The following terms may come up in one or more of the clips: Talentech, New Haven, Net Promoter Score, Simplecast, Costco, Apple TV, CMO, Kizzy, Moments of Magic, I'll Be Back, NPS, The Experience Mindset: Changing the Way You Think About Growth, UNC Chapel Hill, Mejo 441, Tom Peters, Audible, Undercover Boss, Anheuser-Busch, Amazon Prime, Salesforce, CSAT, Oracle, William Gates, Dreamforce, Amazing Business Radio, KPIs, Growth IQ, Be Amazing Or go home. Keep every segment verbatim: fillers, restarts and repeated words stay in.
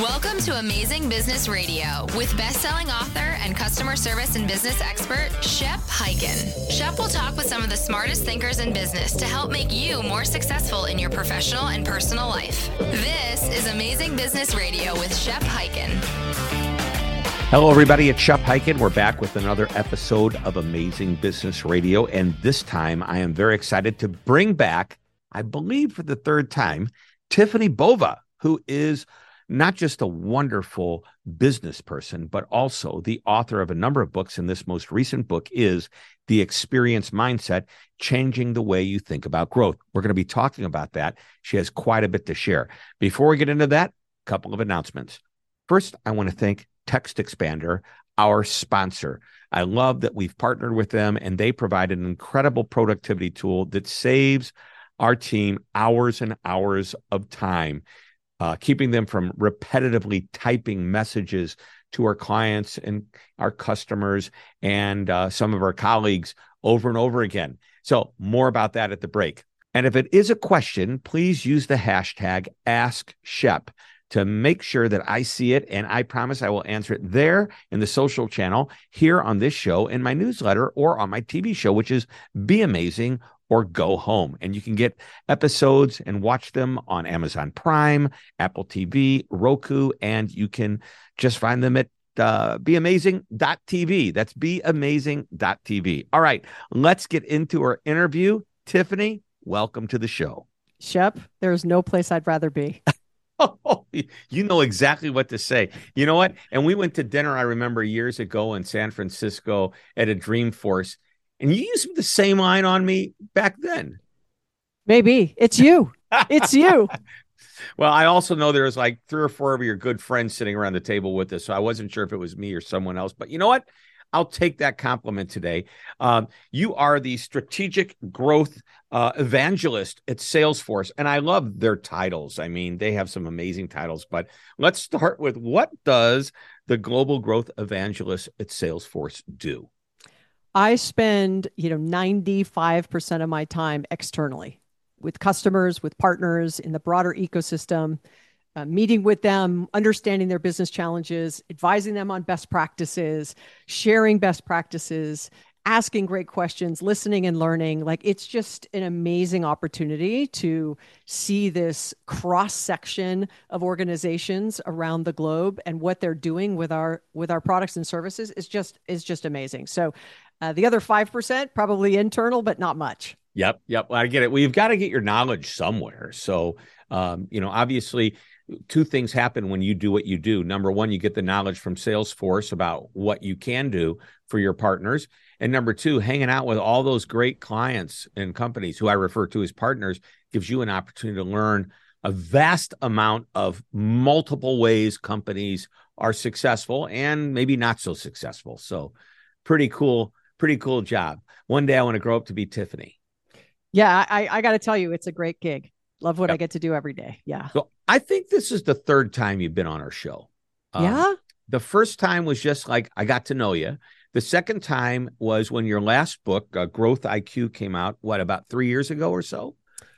Welcome to Amazing Business Radio with best-selling author and customer service and business expert, Shep Hyken. Shep will talk with some of the smartest thinkers in business to help make you more successful in your professional and personal life. This is Amazing Business Radio with Shep Hyken. Hello, everybody. It's Shep Hyken. We're back with another episode of Amazing Business Radio. And this time, I am very excited to bring back, I believe for the third time, Tiffani Bova, who is not just a wonderful business person, but also the author of a number of books. And this most recent book is The Experience Mindset: Changing the Way You Think About Growth. We're going to be talking about that. She has quite a bit to share. Before we get into that, a couple of announcements. First, I want to thank Text Expander, our sponsor. I love that we've partnered with them, and they provide an incredible productivity tool that saves our team hours and hours of time, Uh, keeping them from repetitively typing messages to our clients and our customers and uh, some of our colleagues over and over again. So more about that at the break. And if it is a question, please use the hashtag AskShep to make sure that I see it. And I promise I will answer it there in the social channel, here on this show, in my newsletter, or on my T V show, which is Be Amazing or Go Home. And you can get episodes and watch them on Amazon Prime, Apple T V, Roku, and you can just find them at uh, be amazing dot t v. That's be amazing dot t v. All right, let's get into our interview. Tiffani, welcome to the show. Shep, there's no place I'd rather be. Oh, you know exactly what to say. You know what? And we went to dinner, I remember, years ago in San Francisco at a Dreamforce, and you used the same line on me back then. Maybe. It's you. It's you. Well, I also know there was like three or four of your good friends sitting around the table with us, so I wasn't sure if it was me or someone else. But you know what? I'll take that compliment today. Um, you are the strategic growth uh, evangelist at Salesforce, and I love their titles. I mean, they have some amazing titles. But let's start with, what does the global growth evangelist at Salesforce do? I spend, you know, ninety-five percent of my time externally with customers, with partners in the broader ecosystem, uh, meeting with them, understanding their business challenges, advising them on best practices, sharing best practices, asking great questions, listening and learning. Like, it's just an amazing opportunity to see this cross section of organizations around the globe, and what they're doing with our with our products and services is just is just amazing. So Uh, the other five percent, probably internal, but not much. Yep. Yep. I get it. Well, you've got to get your knowledge somewhere. So, um, you know, obviously two things happen when you do what you do. Number one, you get the knowledge from Salesforce about what you can do for your partners. And number two, hanging out with all those great clients and companies who I refer to as partners gives you an opportunity to learn a vast amount of multiple ways companies are successful and maybe not so successful. So pretty cool. Pretty cool job. One day I want to grow up to be Tiffani. Yeah, I, I got to tell you, it's a great gig. Love what yep. I get to do every day. Yeah. So I think this is the third time you've been on our show. Um, yeah. The first time was just like, I got to know you. The second time was when your last book, uh, Growth I Q, came out, what, about three years ago or so?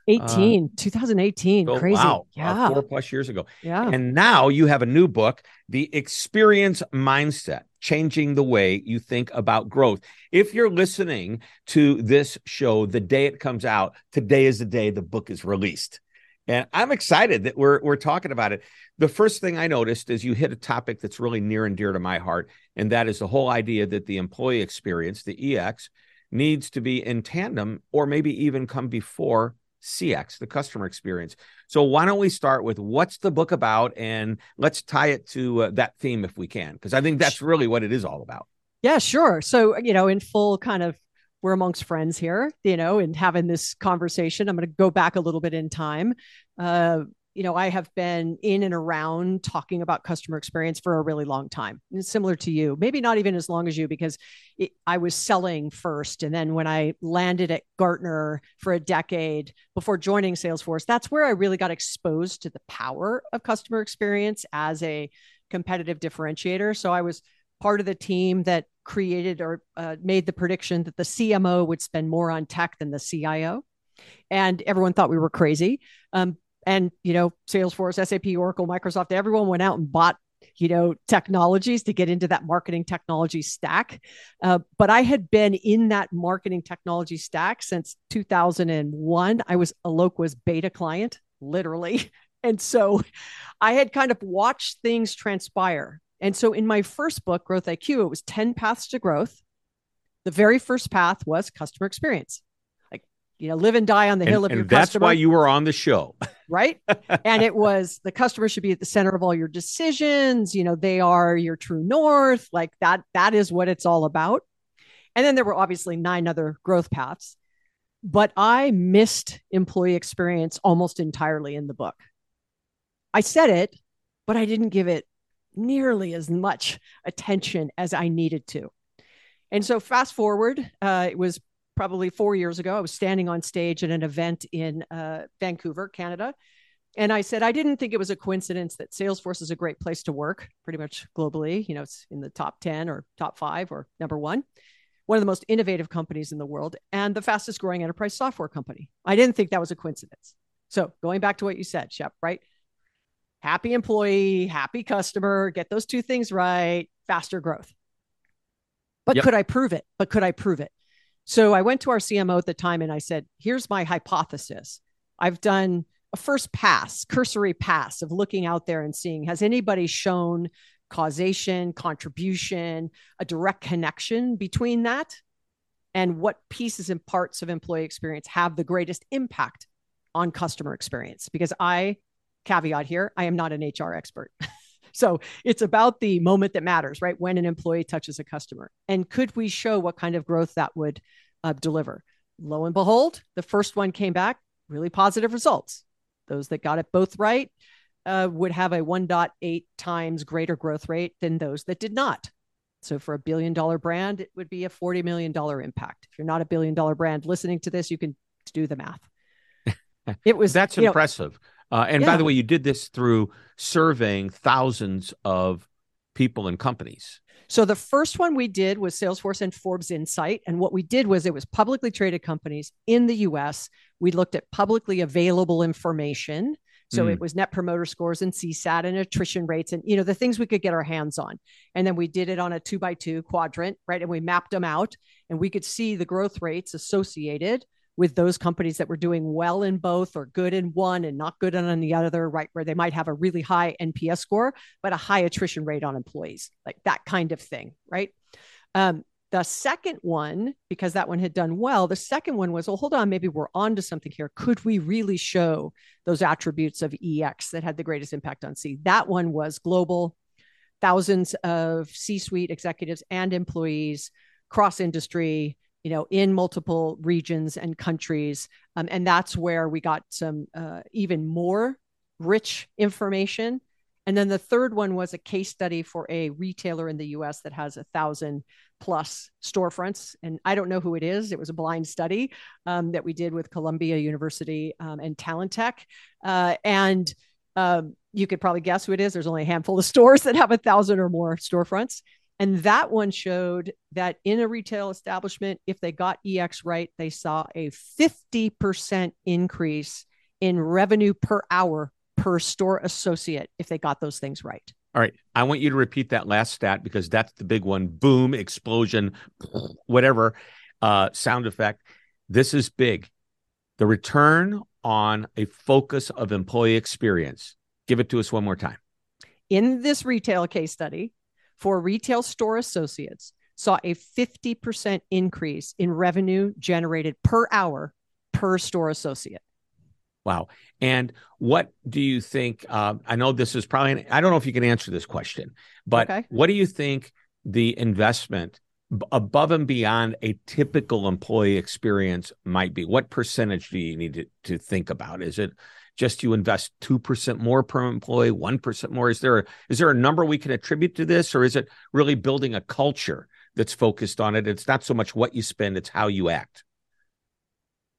eighteen, um, twenty eighteen. So, crazy. Wow. Yeah. Uh, four plus years ago. Yeah. And now you have a new book, The Experience Mindset: Changing the Way You Think About Growth. If you're listening to this show the day it comes out, today is the day the book is released. And I'm excited that we're we're talking about it. The first thing I noticed is you hit a topic that's really near and dear to my heart, and that is the whole idea that the employee experience, the E X, needs to be in tandem, or maybe even come before C X, the customer experience. So why don't we start with, what's the book about, and let's tie it to uh, that theme if we can, because I think that's really what it is all about. Yeah, sure. So, you know, in full kind of, we're amongst friends here, you know, and having this conversation, I'm going to go back a little bit in time. Uh, you know, I have been in and around talking about customer experience for a really long time. It's similar to you, maybe not even as long as you, because it, I was selling first. And then when I landed at Gartner for a decade before joining Salesforce, that's where I really got exposed to the power of customer experience as a competitive differentiator. So I was part of the team that created or uh, made the prediction that the C M O would spend more on tech than the C I O. And everyone thought we were crazy. Um, And, you know, Salesforce, S A P, Oracle, Microsoft, everyone went out and bought, you know, technologies to get into that marketing technology stack. Uh, but I had been in that marketing technology stack since two thousand one. I was Eloqua's beta client, literally. And so I had kind of watched things transpire. And so in my first book, Growth I Q, it was ten paths to growth. The very first path was customer experience. You know, live and die on the hill of your customer. And that's why you were on the show. Right. And it was the customer should be at the center of all your decisions. You know, they are your true north, like that. That is what it's all about. And then there were obviously nine other growth paths, but I missed employee experience almost entirely in the book. I said it, but I didn't give it nearly as much attention as I needed to. And so fast forward, uh, it was probably four years ago, I was standing on stage at an event in uh, Vancouver, Canada. And I said, I didn't think it was a coincidence that Salesforce is a great place to work, pretty much globally. You know, it's in the top ten or top five or number one, one of the most innovative companies in the world and the fastest growing enterprise software company. I didn't think that was a coincidence. So going back to what you said, Shep, right? Happy employee, happy customer, get those two things right, faster growth. But yep. could I prove it? But could I prove it? So I went to our C M O at the time and I said, here's my hypothesis. I've done a first pass, cursory pass of looking out there and seeing, has anybody shown causation, contribution, a direct connection between that and what pieces and parts of employee experience have the greatest impact on customer experience? Because I, caveat here, I am not an H R expert. So it's about the moment that matters, right? When an employee touches a customer. And could we show what kind of growth that would uh, deliver? Lo and behold, the first one came back, really positive results. Those that got it both right uh, would have a one point eight times greater growth rate than those that did not. So for a billion dollar brand, it would be a forty million dollars impact. If you're not a billion dollar brand listening to this, you can do the math. It was That's impressive. Know, Uh, and yeah. by the way, you did this through surveying thousands of people and companies. So the first one we did was Salesforce and Forbes Insight. And what we did was it was publicly traded companies in the U S. We looked at publicly available information. So mm. it was net promoter scores and C SAT and attrition rates and, you know, the things we could get our hands on. And then we did it on a two by two quadrant, right? And we mapped them out and we could see the growth rates associated with those companies that were doing well in both or good in one and not good on the other, right? Where they might have a really high N P S score, but a high attrition rate on employees, like that kind of thing, right? Um, the second one, because that one had done well, the second one was, well, hold on, maybe we're onto something here. Could we really show those attributes of E X that had the greatest impact on C? That one was global, thousands of C-suite executives and employees, cross-industry, you know, in multiple regions and countries. Um, and that's where we got some uh, even more rich information. And then the third one was a case study for a retailer in the U S that has a thousand plus storefronts. And I don't know who it is. It was a blind study um, that we did with Columbia University um, and Talentech. Uh, and um, you could probably guess who it is. There's only a handful of stores that have a thousand or more storefronts. And that one showed that in a retail establishment, if they got E X right, they saw a fifty percent increase in revenue per hour per store associate if they got those things right. All right. I want you to repeat that last stat because that's the big one. Boom, explosion, whatever uh, sound effect. This is big. The return on a focus of employee experience. Give it to us one more time. In this retail case study, for retail store associates saw a fifty percent increase in revenue generated per hour per store associate. Wow. And what do you think? Uh, I know this is probably, I don't know if you can answer this question, but okay. What do you think the investment above and beyond a typical employee experience might be? What percentage do you need to, to think about? Is it just you invest two percent more per employee, one percent more? Is there a, is there a number we can attribute to this, or is it really building a culture that's focused on it? It's not so much what you spend, it's how you act.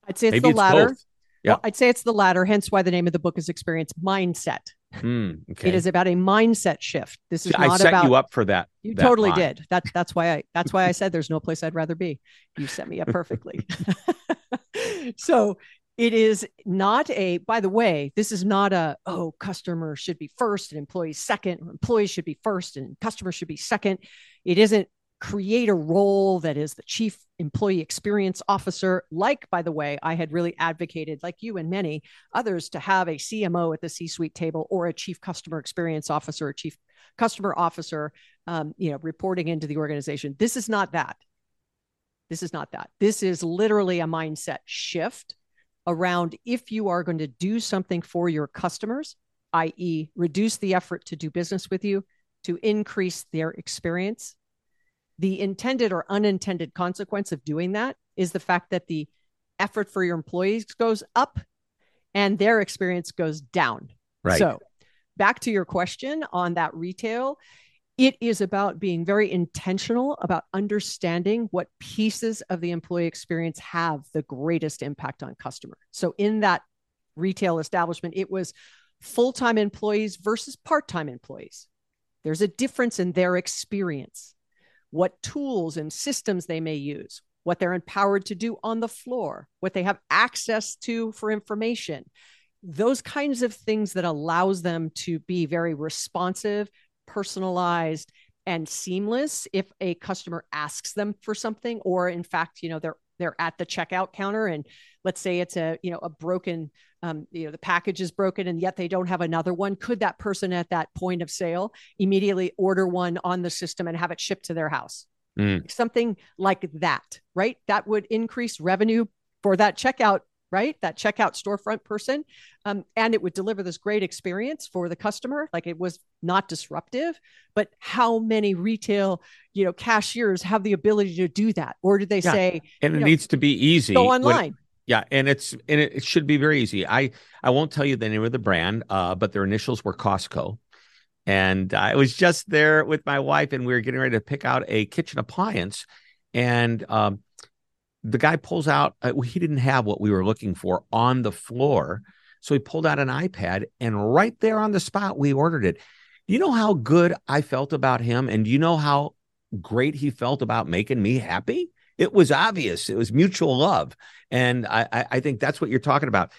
I'd say it's Maybe the it's latter. Both. Yeah. Well, I'd say it's the latter, hence why the name of the book is Experience Mindset. Mm, okay. It is about a mindset shift. This is I not set about, you up for that. You that totally line. did. That, that's why I that's why I said there's no place I'd rather be. You set me up perfectly. So it is not a, by the way, this is not a, oh, customer should be first and employees second, employees should be first and customers should be second. It isn't create a role that is the chief employee experience officer. Like, by the way, I had really advocated, like you and many others, to have a C M O at the C-suite table or a chief customer experience officer, a chief customer officer, um, you know, reporting into the organization. This is not that. This is not that. This is literally a mindset shift around, if you are going to do something for your customers, that is reduce the effort to do business with you, to increase their experience, the intended or unintended consequence of doing that is the fact that the effort for your employees goes up and their experience goes down. Right. So back to your question on that retail, it is about being very intentional about understanding what pieces of the employee experience have the greatest impact on customer. So in that retail establishment, it was full-time employees versus part-time employees. There's a difference in their experience, what tools and systems they may use, what they're empowered to do on the floor, what they have access to for information, those kinds of things that allows them to be very responsive, personalized, and seamless if a customer asks them for something, or in fact, you know, they're they're at the checkout counter and let's say it's a, you know, a broken, um, you know, the package is broken and yet they don't have another one. Could that person at that point of sale immediately order one on the system and have it shipped to their house? Mm. Something like that, right? That would increase revenue for that checkout, right? That checkout storefront person. Um, and it would deliver this great experience for the customer. Like, it was not disruptive, but how many retail, you know, cashiers have the ability to do that? Or do they yeah. say, and it know, needs to be easy. Go online. When, yeah. And it's, and it, it should be very easy. I, I won't tell you the name of the brand, uh, but their initials were Costco. And I was just there with my wife and we were getting ready to pick out a kitchen appliance. And, um, the guy pulls out, uh, he didn't have what we were looking for on the floor. So he pulled out an iPad and right there on the spot, we ordered it. You know how good I felt about him? And you know how great he felt about making me happy? It was obvious. It was mutual love. And I, I, I think that's what you're talking about.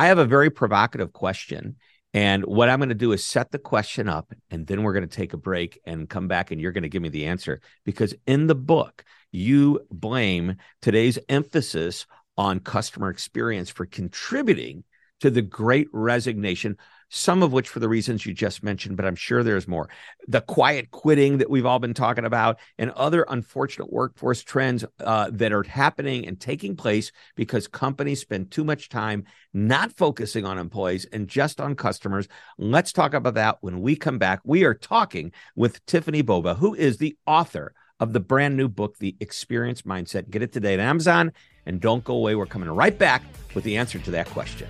I have a very provocative question. And what I'm going to do is set the question up, and then we're going to take a break and come back, and you're going to give me the answer. Because in the book, you blame today's emphasis on customer experience for contributing to the great resignation, some of which for the reasons you just mentioned, but I'm sure there's more. The quiet quitting that we've all been talking about and other unfortunate workforce trends uh, that are happening and taking place because companies spend too much time not focusing on employees and just on customers. Let's talk about that when we come back. We are talking with Tiffani Bova, who is the author of the brand new book, The Experience Mindset. Get it today at Amazon, and don't go away. We're coming right back with the answer to that question.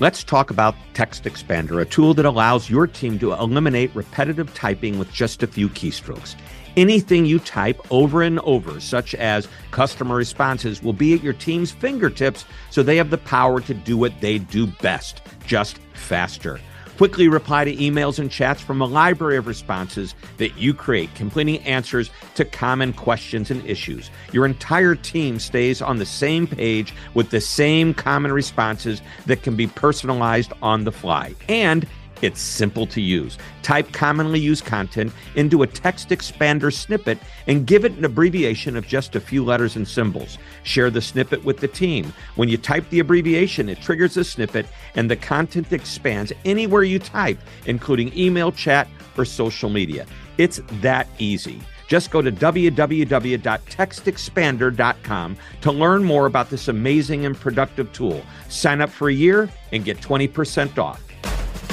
Let's talk about Text Expander, a tool that allows your team to eliminate repetitive typing with just a few keystrokes. Anything you type over and over, such as customer responses, will be at your team's fingertips, so they have the power to do what they do best, just faster. Quickly reply to emails and chats from a library of responses that you create, completing answers to common questions and issues. Your entire team stays on the same page with the same common responses that can be personalized on the fly. And it's simple to use. Type commonly used content into a Text Expander snippet and give it an abbreviation of just a few letters and symbols. Share the snippet with the team. When you type the abbreviation, it triggers the snippet and the content expands anywhere you type, including email, chat, or social media. It's that easy. Just go to w w w dot text expander dot com to learn more about this amazing and productive tool. Sign up for a year and get twenty percent off.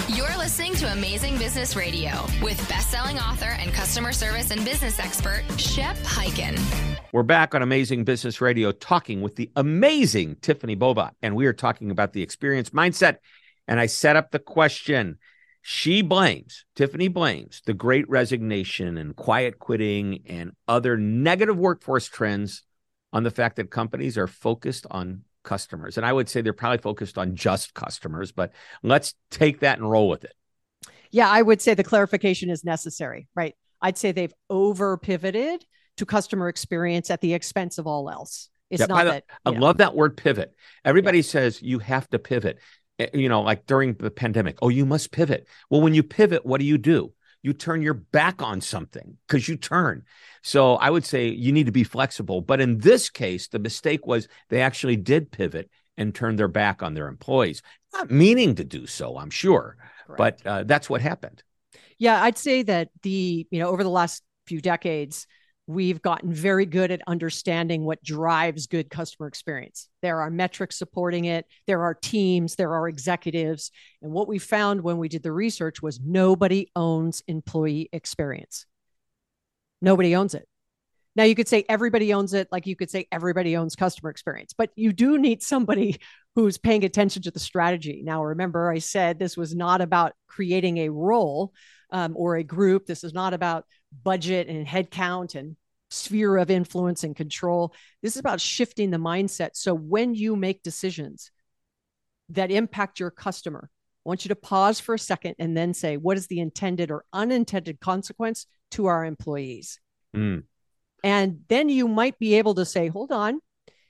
You're listening to Amazing Business Radio with best-selling author and customer service and business expert, Shep Hyken. We're back on Amazing Business Radio talking with the amazing Tiffani Bova, and we are talking about the experience mindset. And I set up the question. She blames, Tiffani blames the great resignation and quiet quitting and other negative workforce trends on the fact that companies are focused on customers. And I would say they're probably focused on just customers, but let's take that and roll with it. Yeah, I would say the clarification is necessary, right? I'd say they've over pivoted to customer experience at the expense of all else. It's yeah, not that. I know. love that word pivot. Everybody yeah. says you have to pivot. You know, like during the pandemic, oh, you must pivot. Well, when you pivot, what do you do? You turn your back on something because you turn. So I would say you need to be flexible. But in this case, the mistake was they actually did pivot and turn their back on their employees. Not meaning to do so, I'm sure. Correct. But uh, that's what happened. Yeah, I'd say that the, you know, over the last few decades, we've gotten very good at understanding what drives good customer experience. There are metrics supporting it. There are teams, there are executives. And what we found when we did the research was nobody owns employee experience. Nobody owns it. Now you could say everybody owns it. Like you could say everybody owns customer experience, but you do need somebody who's paying attention to the strategy. Now, remember I said, this was not about creating a role um, or a group. This is not about budget and headcount and sphere of influence and control. This is about shifting the mindset. So when you make decisions that impact your customer, I want you to pause for a second and then say, what is the intended or unintended consequence to our employees? Mm. And then you might be able to say, hold on,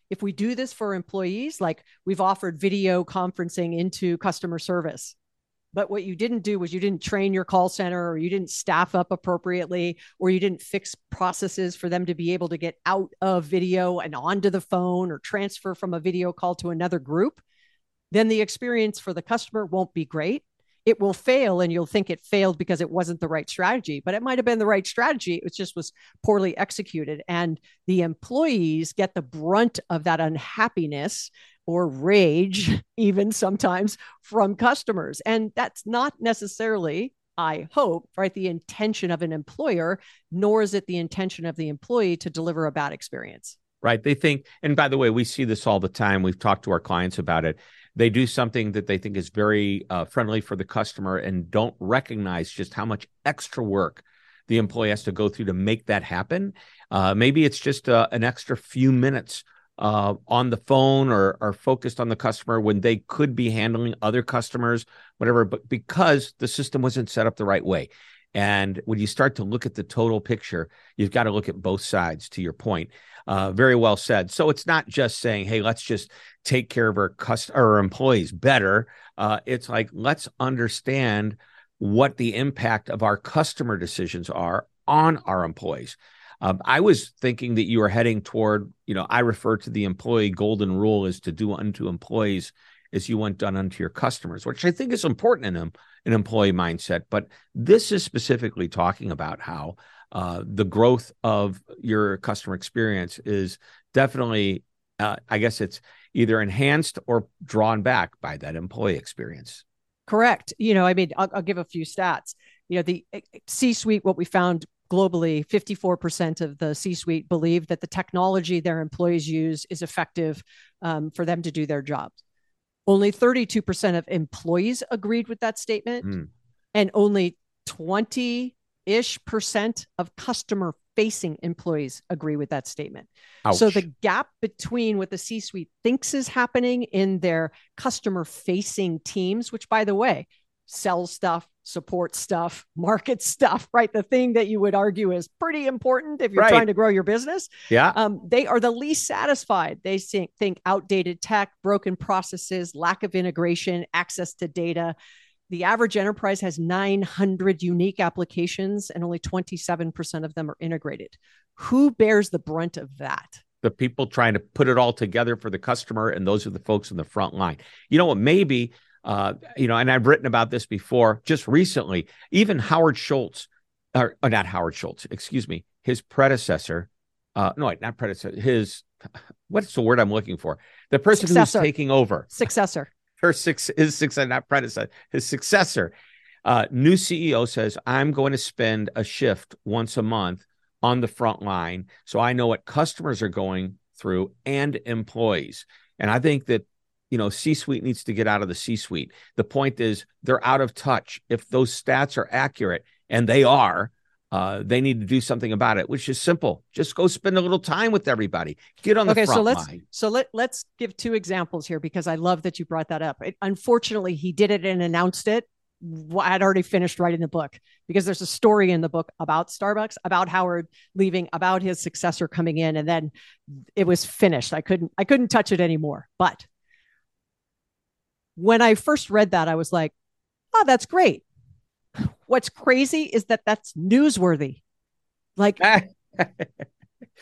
if we do this for employees, like we've offered video conferencing into customer service. But what you didn't do was you didn't train your call center, or you didn't staff up appropriately, or you didn't fix processes for them to be able to get out of video and onto the phone or transfer from a video call to another group, then the experience for the customer won't be great. It will fail, and you'll think it failed because it wasn't the right strategy, but it might have been the right strategy. It just was poorly executed. And the employees get the brunt of that unhappiness or rage, even sometimes from customers. And that's not necessarily, I hope, right, the intention of an employer, nor is it the intention of the employee to deliver a bad experience. Right. They think, and by the way, we see this all the time. We've talked to our clients about it. They do something that they think is very uh, friendly for the customer and don't recognize just how much extra work the employee has to go through to make that happen. Uh, maybe it's just uh, an extra few minutes Uh, on the phone or are focused on the customer when they could be handling other customers, whatever, but because the system wasn't set up the right way. And when you start to look at the total picture, you've got to look at both sides, to your point. Uh, very well said. So it's not just saying, hey, let's just take care of our cust- or our employees better. Uh, it's like, let's understand what the impact of our customer decisions are on our employees. Um, I was thinking that you were heading toward, you know, I refer to the employee golden rule is to do unto employees as you want done unto your customers, which I think is important in um, an employee mindset. But this is specifically talking about how uh, the growth of your customer experience is definitely, uh, I guess it's either enhanced or drawn back by that employee experience. Correct. You know, I mean, I'll, I'll give a few stats. You know, the C-suite, what we found globally, fifty-four percent of the C-suite believe that the technology their employees use is effective um, for them to do their jobs. Only thirty-two percent of employees agreed with that statement. Mm. And only twenty-ish percent of customer-facing employees agree with that statement. Ouch. So the gap between what the C-suite thinks is happening in their customer-facing teams, which, by the way, sell stuff, support stuff, market stuff, right? The thing that you would argue is pretty important if you're right. trying to grow your business. Yeah. Um, they are the least satisfied. They think, think outdated tech, broken processes, lack of integration, access to data. The average enterprise has nine hundred unique applications and only twenty-seven percent of them are integrated. Who bears the brunt of that? The people trying to put it all together for the customer, and those are the folks in the front line. You know what, maybe Uh, you know, and I've written about this before, just recently, even Howard Schultz, or, or not Howard Schultz, excuse me, his predecessor, uh, no, not predecessor, his, what's the word I'm looking for? The person successor. who's taking over. Successor. Her six, his successor, not predecessor, his successor. Uh, new C E O says, I'm going to spend a shift once a month on the front line so I know what customers are going through and employees. And I think that you know, C-suite needs to get out of the C-suite. The point is they're out of touch. If those stats are accurate, and they are, uh, they need to do something about it, which is simple. Just go spend a little time with everybody. Get on the okay, front so let's, line. So let, let's give two examples here, because I love that you brought that up. It, unfortunately, he did it and announced it. I'd already finished writing the book, because there's a story in the book about Starbucks, about Howard leaving, about his successor coming in, and then it was finished. I couldn't, I couldn't touch it anymore. But when I first read that, I was like, oh, that's great. What's crazy is that that's newsworthy. Like that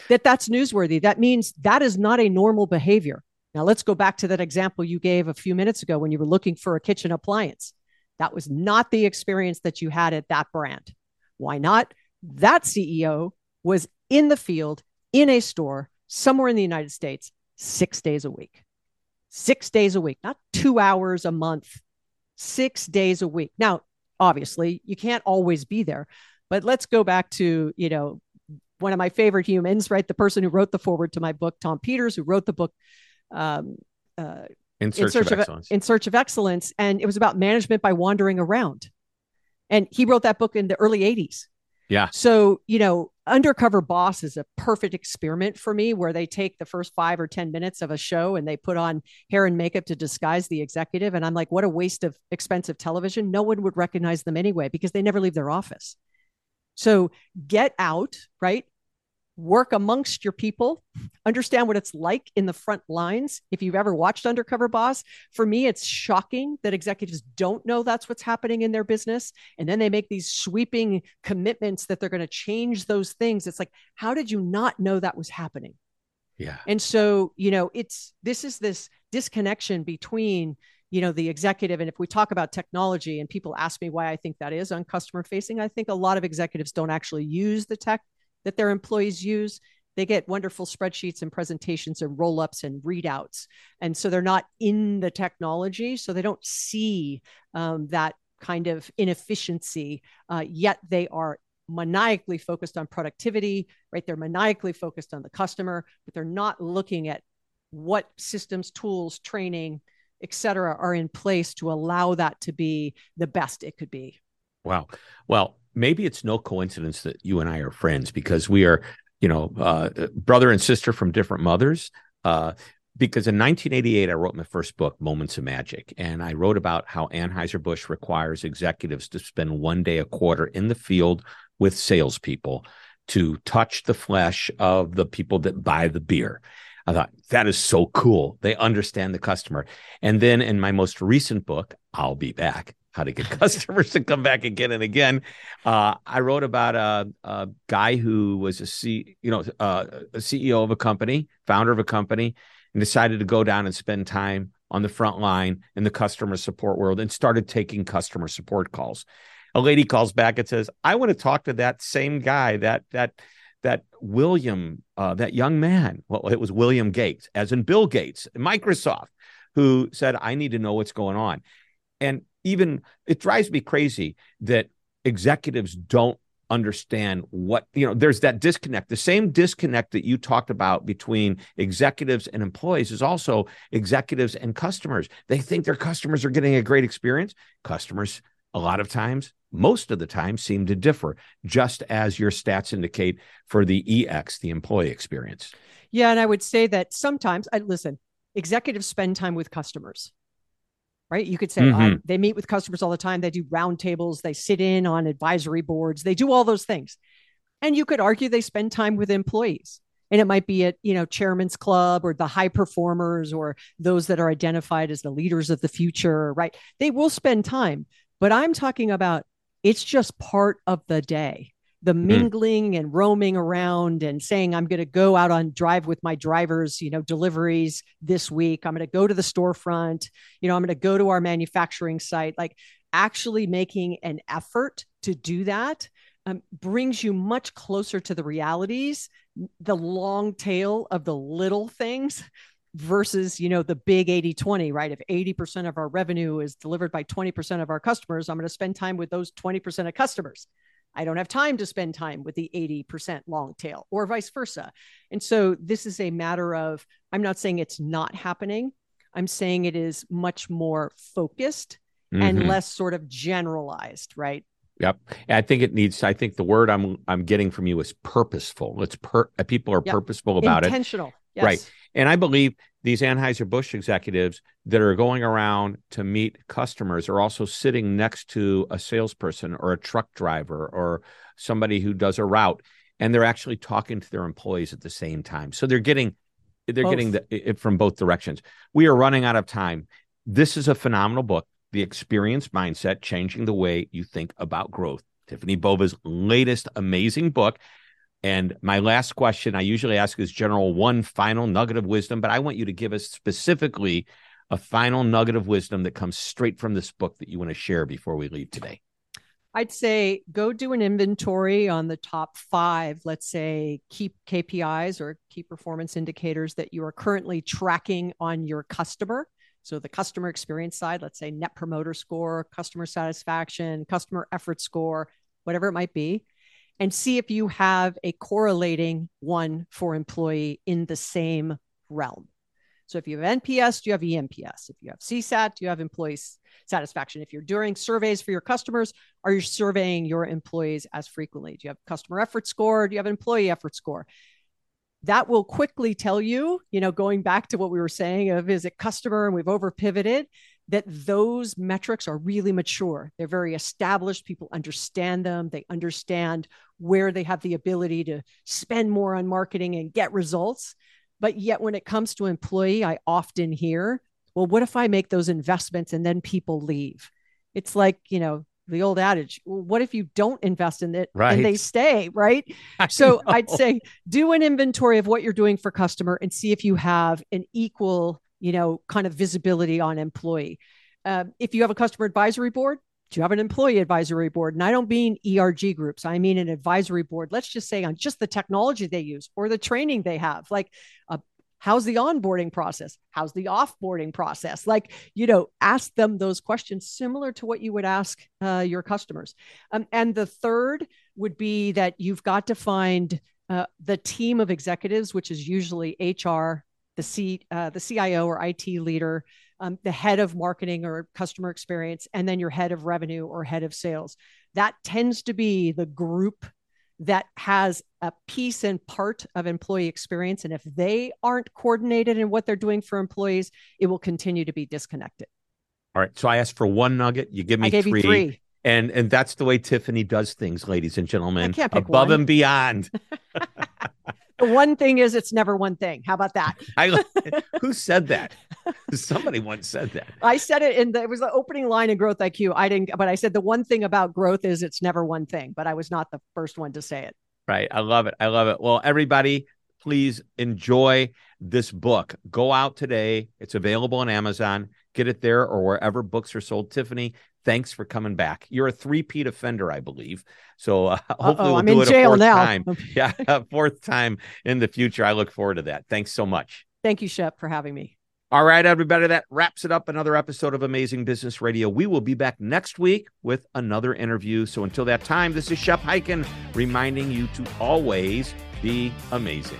that's newsworthy. That means that is not a normal behavior. Now let's go back to that example you gave a few minutes ago when you were looking for a kitchen appliance. That was not the experience that you had at that brand. Why not? That C E O was in the field, in a store, somewhere in the United States, six days a week. Six days a week, not two hours a month, six days a week. Now, obviously, you can't always be there, but let's go back to, you know, one of my favorite humans, right? The person who wrote the foreword to my book, Tom Peters, who wrote the book, um, uh, In Search, in Search of, of Excellence. In Search of Excellence. And it was about management by wandering around. And he wrote that book in the early eighties. Yeah. So, you know, Undercover Boss is a perfect experiment for me, where they take the first five or ten minutes of a show and they put on hair and makeup to disguise the executive. And I'm like, what a waste of expensive television. No one would recognize them anyway, because they never leave their office. So get out, right? Work amongst your people, understand what it's like in the front lines. If you've ever watched Undercover Boss, for me, it's shocking that executives don't know that's what's happening in their business. And then they make these sweeping commitments that they're going to change those things. It's like, how did you not know that was happening? Yeah. And so, you know, it's, this is this disconnection between, you know, the executive. And if we talk about technology, and people ask me why I think that is on customer facing, I think a lot of executives don't actually use the tech that their employees use. They get wonderful spreadsheets and presentations and roll-ups and readouts. And so they're not in the technology. So they don't see um, that kind of inefficiency, uh, yet they are maniacally focused on productivity, right? They're maniacally focused on the customer, but they're not looking at what systems, tools, training, et cetera, are in place to allow that to be the best it could be. Wow. Well, maybe it's no coincidence that you and I are friends, because we are, you know, uh, brother and sister from different mothers. Uh, because in nineteen eighty-eight, I wrote my first book, Moments of Magic. And I wrote about how Anheuser-Busch requires executives to spend one day a quarter in the field with salespeople to touch the flesh of the people that buy the beer. I thought, that is so cool. They understand the customer. And then in my most recent book, I'll Be Back, How to Get Customers to Come Back Again and Again. Uh, I wrote about a, a guy who was a C, you know, uh, a C E O of a company, founder of a company, and decided to go down and spend time on the front line in the customer support world and started taking customer support calls. A lady calls back and says, I want to talk to that same guy, that that that William, uh, that young man. Well, it was William Gates, as in Bill Gates, Microsoft, who said, I need to know what's going on. And even it drives me crazy that executives don't understand what, you know, there's that disconnect. The same disconnect that you talked about between executives and employees is also executives and customers. They think their customers are getting a great experience. Customers, a lot of times, most of the time, seem to differ, just as your stats indicate for the E X, the employee experience. Yeah. And I would say that sometimes, I listen, executives spend time with customers. Right. You could say mm-hmm. oh, they meet with customers all the time. They do round tables. They sit in on advisory boards. They do all those things. And you could argue they spend time with employees. And it might be at, you know, chairman's club or the high performers or those that are identified as the leaders of the future. Right. They will spend time. But I'm talking about it's just part of the day. The mingling and roaming around and saying, I'm going to go out on drive with my drivers, you know, deliveries this week. I'm going to go to the storefront. You know, I'm going to go to our manufacturing site. Like actually making an effort to do that um, brings you much closer to the realities, the long tail of the little things versus, you know, the big eighty twenty, right? If eighty percent of our revenue is delivered by twenty percent of our customers, I'm going to spend time with those twenty percent of customers. I don't have time to spend time with the eighty percent long tail, or vice versa. And so this is a matter of, I'm not saying it's not happening. I'm saying it is much more focused mm-hmm. and less sort of generalized, right? Yep. I think it needs, I think the word I'm I'm getting from you is purposeful. It's per, people are yep. purposeful about Intentional. It. Intentional. Yes. Right. And I believe these Anheuser-Busch executives that are going around to meet customers are also sitting next to a salesperson or a truck driver or somebody who does a route. And they're actually talking to their employees at the same time. So they're getting, they're both. getting the, it from both directions. We are running out of time. This is a phenomenal book, The Experience Mindset, Changing the Way You Think About Growth. Tiffani Bova's latest amazing book. And my last question I usually ask is general one final nugget of wisdom, but I want you to give us specifically a final nugget of wisdom that comes straight from this book that you want to share before we leave today. I'd say go do an inventory on the top five, let's say, key K P Is or key performance indicators that you are currently tracking on your customer. So the customer experience side, let's say net promoter score, customer satisfaction, customer effort score, whatever it might be, and see if you have a correlating one for employee in the same realm. So if you have N P S, do you have E M P S? If you have C SAT, do you have employee satisfaction? If you're doing surveys for your customers, are you surveying your employees as frequently? Do you have customer effort score? Do you have employee effort score? That will quickly tell you, you know, going back to what we were saying of, is it customer and we've over pivoted, that those metrics are really mature. They're very established. People understand them. They understand where they have the ability to spend more on marketing and get results. But yet when it comes to employee, I often hear, well, what if I make those investments and then people leave? It's like, you know, the old adage, well, what if you don't invest in it right. and they stay, right? I so know. I'd say do an inventory of what you're doing for customer and see if you have an equal, you know, kind of visibility on employee. Um, if you have a customer advisory board, do you have an employee advisory board? And I don't mean E R G groups. I mean an advisory board. Let's just say on just the technology they use or the training they have. Like, uh, how's the onboarding process? How's the offboarding process? Like, you know, ask them those questions similar to what you would ask uh, your customers. Um, and the third would be that you've got to find uh, the team of executives, which is usually H R, the C, uh, the C I O or I T leader, um, the head of marketing or customer experience, and then your head of revenue or head of sales. That tends to be the group that has a piece and part of employee experience. And if they aren't coordinated in what they're doing for employees, it will continue to be disconnected. All right. So I asked for one nugget. You give me I gave three. You three. And, and that's the way Tiffani does things, ladies and gentlemen, above one. And beyond. The one thing is, it's never one thing. How about that? I, who said that? Somebody once said that. I said it in the, it was the opening line in Growth I Q. I didn't, but I said the one thing about growth is it's never one thing, but I was not the first one to say it. Right. I love it. I love it. Well, everybody, please enjoy this book. Go out today. It's available on Amazon. Get it there or wherever books are sold. Tiffani, thanks for coming back. You're a three-peat offender, I believe. So uh, hopefully Uh-oh, we'll I'm do it a fourth now. time. yeah, a fourth time in the future. I look forward to that. Thanks so much. Thank you, Shep, for having me. All right, everybody. That wraps it up. Another episode of Amazing Business Radio. We will be back next week with another interview. So until that time, this is Shep Hyken reminding you to always be amazing.